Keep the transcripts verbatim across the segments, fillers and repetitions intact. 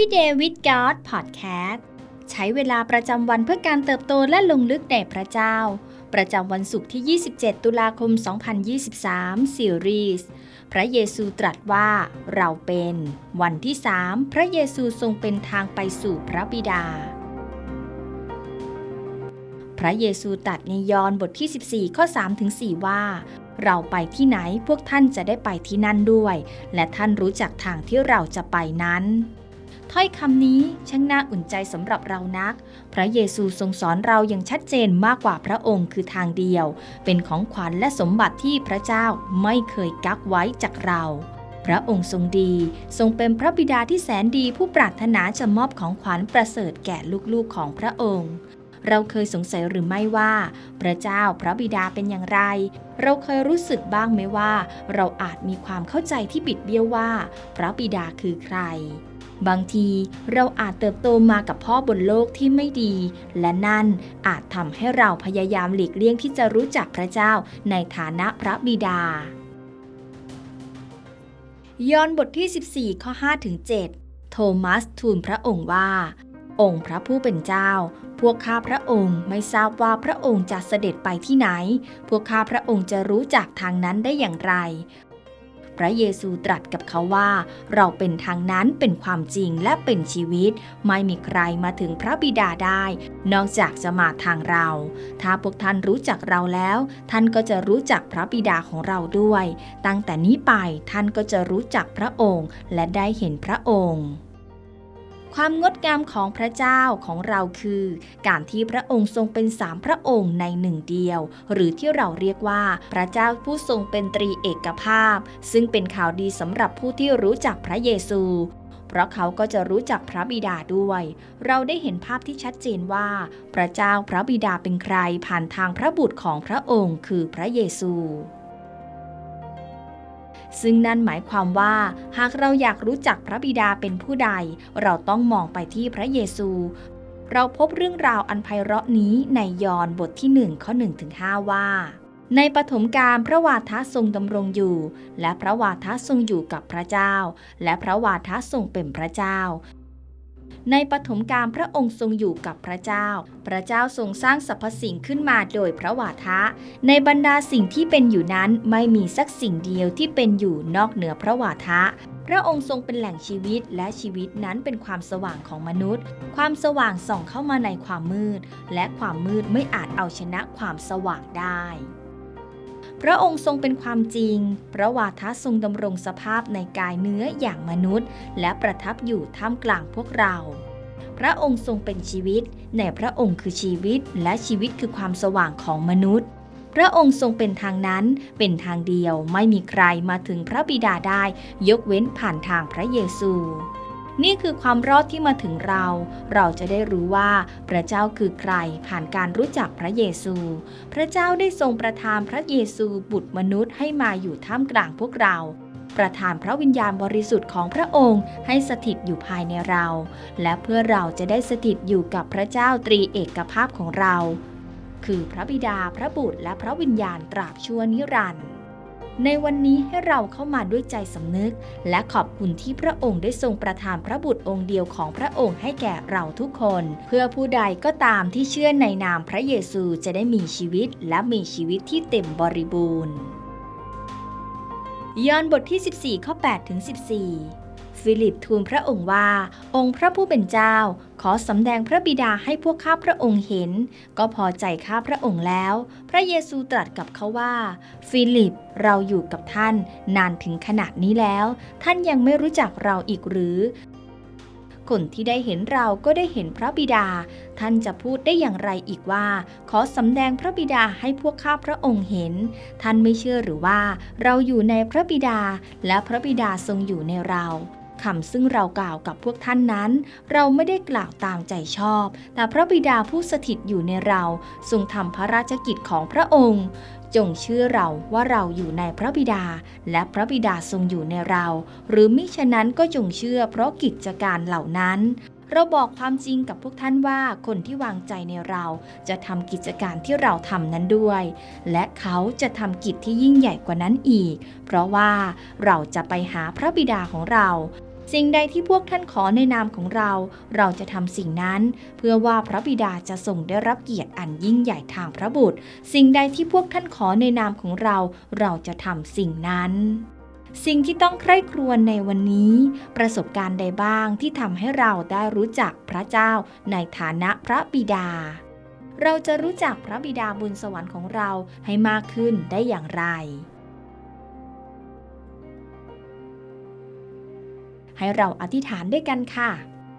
Every Day with God Podcast ใช้เวลาประจำวันเพื่อการเติบโตและลงลึกในพระเจ้าประจำวันศุกร์ที่ยี่สิบเจ็ดตุลาคมสองพันยี่สิบสามซีรีส์พระเยซูตรัสว่าเราเป็นวันที่สามพระเยซูทรงเป็นทางไปสู่พระบิดาพระเยซูตรัสในยอห์นบทที่สิบสี่ข้อสามถึงสี่ว่าเราไปที่ไหนพวกท่านจะได้ไปที่นั่นด้วยและท่านรู้จักทางที่เราจะไปนั้นถ้อยคำนี้ช่างน่าอุ่นใจสำหรับเรานักพระเยซูทรงสอนเราอย่างชัดเจนมากกว่าพระองค์คือทางเดียวเป็นของขวัญและสมบัติที่พระเจ้าไม่เคยกักไว้จากเราพระองค์ทรงดีทรงเป็นพระบิดาที่แสนดีผู้ปรารถนาจะมอบของขวัญประเสริฐแก่ลูกๆของพระองค์เราเคยสงสัยหรือไม่ว่าพระเจ้าพระบิดาเป็นอย่างไรเราเคยรู้สึกบ้างไหมว่าเราอาจมีความเข้าใจที่บิดเบี้ยวว่าพระบิดาคือใครบางทีเราอาจเติบโตมากับพ่อบนโลกที่ไม่ดีและนั่นอาจทำให้เราพยายามหลีกเลี่ยงที่จะรู้จักพระเจ้าในฐานะพระบิดายอห์นบทที่สิบสี่ข้อห้าถึงเจ็ดโทมัสทูลพระองค์ว่าองค์พระผู้เป็นเจ้าพวกข้าพระองค์ไม่ทราบว่าพระองค์จะเสด็จไปที่ไหนพวกข้าพระองค์จะรู้จักทางนั้นได้อย่างไรพระเยซูตรัสกับเขาว่าเราเป็นทางนั้นเป็นความจริงและเป็นชีวิตไม่มีใครมาถึงพระบิดาได้นอกจากจะมาทางเราถ้าพวกท่านรู้จักเราแล้วท่านก็จะรู้จักพระบิดาของเราด้วยตั้งแต่นี้ไปท่านก็จะรู้จักพระองค์และได้เห็นพระองค์ความงดงามของพระเจ้าของเราคือการที่พระองค์ทรงเป็นสามพระองค์ในหนึ่งเดียวหรือที่เราเรียกว่าพระเจ้าผู้ทรงเป็นตรีเอกภาพซึ่งเป็นข่าวดีสำหรับผู้ที่รู้จักพระเยซูเพราะเขาก็จะรู้จักพระบิดาด้วยเราได้เห็นภาพที่ชัดเจนว่าพระเจ้าพระบิดาเป็นใครผ่านทางพระบุตรของพระองค์คือพระเยซูซึ่งนั่นหมายความว่าหากเราอยากรู้จักพระบิดาเป็นผู้ใดเราต้องมองไปที่พระเยซูเราพบเรื่องราวอันไพเราะนี้ในยอห์นบทที่หนึ่งข้อหนึ่งถึงห้าว่าในปฐมกาลพระวาทะทรงดำรงอยู่และพระวาทะทรงอยู่กับพระเจ้าและพระวาทะทรงเป็นพระเจ้าในปฐมกาลพระองค์ทรงอยู่กับพระเจ้าพระเจ้าทรงสร้างสรรพสิ่งขึ้นมาโดยพระวาทะในบรรดาสิ่งที่เป็นอยู่นั้นไม่มีสักสิ่งเดียวที่เป็นอยู่นอกเหนือพระวาทะพระองค์ทรงเป็นแหล่งชีวิตและชีวิตนั้นเป็นความสว่างของมนุษย์ความสว่างส่องเข้ามาในความมืดและความมืดไม่อาจเอาชนะความสว่างได้พระองค์ทรงเป็นความจริงพระวาทะทรงดำรงสภาพในกายเนื้ออย่างมนุษย์และประทับอยู่ท่ามกลางพวกเราพระองค์ทรงเป็นชีวิตในพระองค์คือชีวิตและชีวิตคือความสว่างของมนุษย์พระองค์ทรงเป็นทางนั้นเป็นทางเดียวไม่มีใครมาถึงพระบิดาได้ยกเว้นผ่านทางพระเยซูนี่คือความรอดที่มาถึงเราเราจะได้รู้ว่าพระเจ้าคือใครผ่านการรู้จักพระเยซูพระเจ้าได้ทรงประทานพระเยซูบุตรมนุษย์ให้มาอยู่ท่ามกลางพวกเราประทานพระวิญญาณบริสุทธิ์ของพระองค์ให้สถิตอยู่ภายในเราและเพื่อเราจะได้สถิตอยู่กับพระเจ้าตรีเอกภาพของเราคือพระบิดาพระบุตรและพระวิญญาณตราบชั่วนิรันดร์ในวันนี้ให้เราเข้ามาด้วยใจสำนึกและขอบคุณที่พระองค์ได้ทรงประทานพระบุตรองค์เดียวของพระองค์ให้แก่เราทุกคนเพื่อผู้ใดก็ตามที่เชื่อในนามพระเยซูจะได้มีชีวิตและมีชีวิตที่เต็มบริบูรณ์ยอห์นบทที่สิบสี่ข้อแปดถึงสิบสี่ฟิลิปทูลพระองค์ว่าองค์พระผู้เป็นเจ้าขอสำแดงพระบิดาให้พวกข้าพระองค์เห็นก็พอใจข้าพระองค์แล้วพระเยซูตรัสกับเขาว่าฟิลิปเราอยู่กับท่านนานถึงขนาดนี้แล้วท่านยังไม่รู้จักเราอีกหรือคนที่ได้เห็นเราก็ได้เห็นพระบิดาท่านจะพูดได้อย่างไรอีกว่าขอสำแดงพระบิดาให้พวกข้าพระองค์เห็นท่านไม่เชื่อหรือว่าเราอยู่ในพระบิดาและพระบิดาทรงอยู่ในเราคำซึ่งเรากล่าวกับพวกท่านนั้นเราไม่ได้กล่าวตามใจชอบแต่พระบิดาผู้สถิตอยู่ในเราทรงทำพระราชกิจของพระองค์จงเชื่อเราว่าเราอยู่ในพระบิดาและพระบิดาทรงอยู่ในเราหรือมิฉะนั้นก็จงเชื่อเพราะกิจการเหล่านั้นเราบอกความจริงกับพวกท่านว่าคนที่วางใจในเราจะทำกิจการที่เราทำนั้นด้วยและเขาจะทำกิจที่ยิ่งใหญ่กว่านั้นอีกเพราะว่าเราจะไปหาพระบิดาของเรา สิ่งใดที่พวกท่านขอในนามของเราเราจะทำสิ่งนั้นเพื่อว่าพระบิดาจะทรงได้รับเกียรติอันยิ่งใหญ่ทางพระบุตรสิ่งใดที่พวกท่านขอในนามของเราเราจะทำสิ่งนั้นสิ่งที่ต้องใคร่ครวญในวันนี้ประสบการณ์ใดบ้างที่ทำให้เราได้รู้จักพระเจ้าในฐานะพระบิดาเราจะรู้จักพระบิดาบนสวรรค์ของเราให้มากขึ้นได้อย่างไรให้เราอธิษฐานด้วยกันค่ะ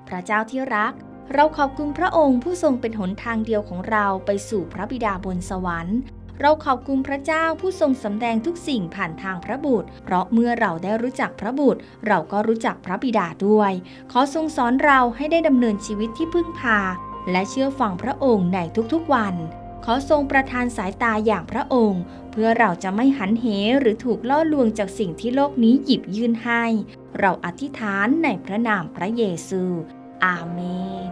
พระเจ้าที่รักเราขอบคุณพระองค์ผู้ทรงเป็นหนทางเดียวของเราไปสู่พระบิดาบนสวรรค์เราขอบคุณพระเจ้าผู้ทรงสำแดงทุกสิ่งผ่านทางพระบุตรเพราะเมื่อเราได้รู้จักพระบุตรเราก็รู้จักพระบิดาด้วยขอทรงสอนเราให้ได้ดำเนินชีวิตที่พึ่งพาและเชื่อฟังพระองค์ในทุกๆวันขอทรงประทานสายตาอย่างพระองค์เพื่อเราจะไม่หันเหหรือถูกล่อลวงจากสิ่งที่โลกนี้หยิบยื่นให้เราอธิษฐานในพระนามพระเยซูอาเมน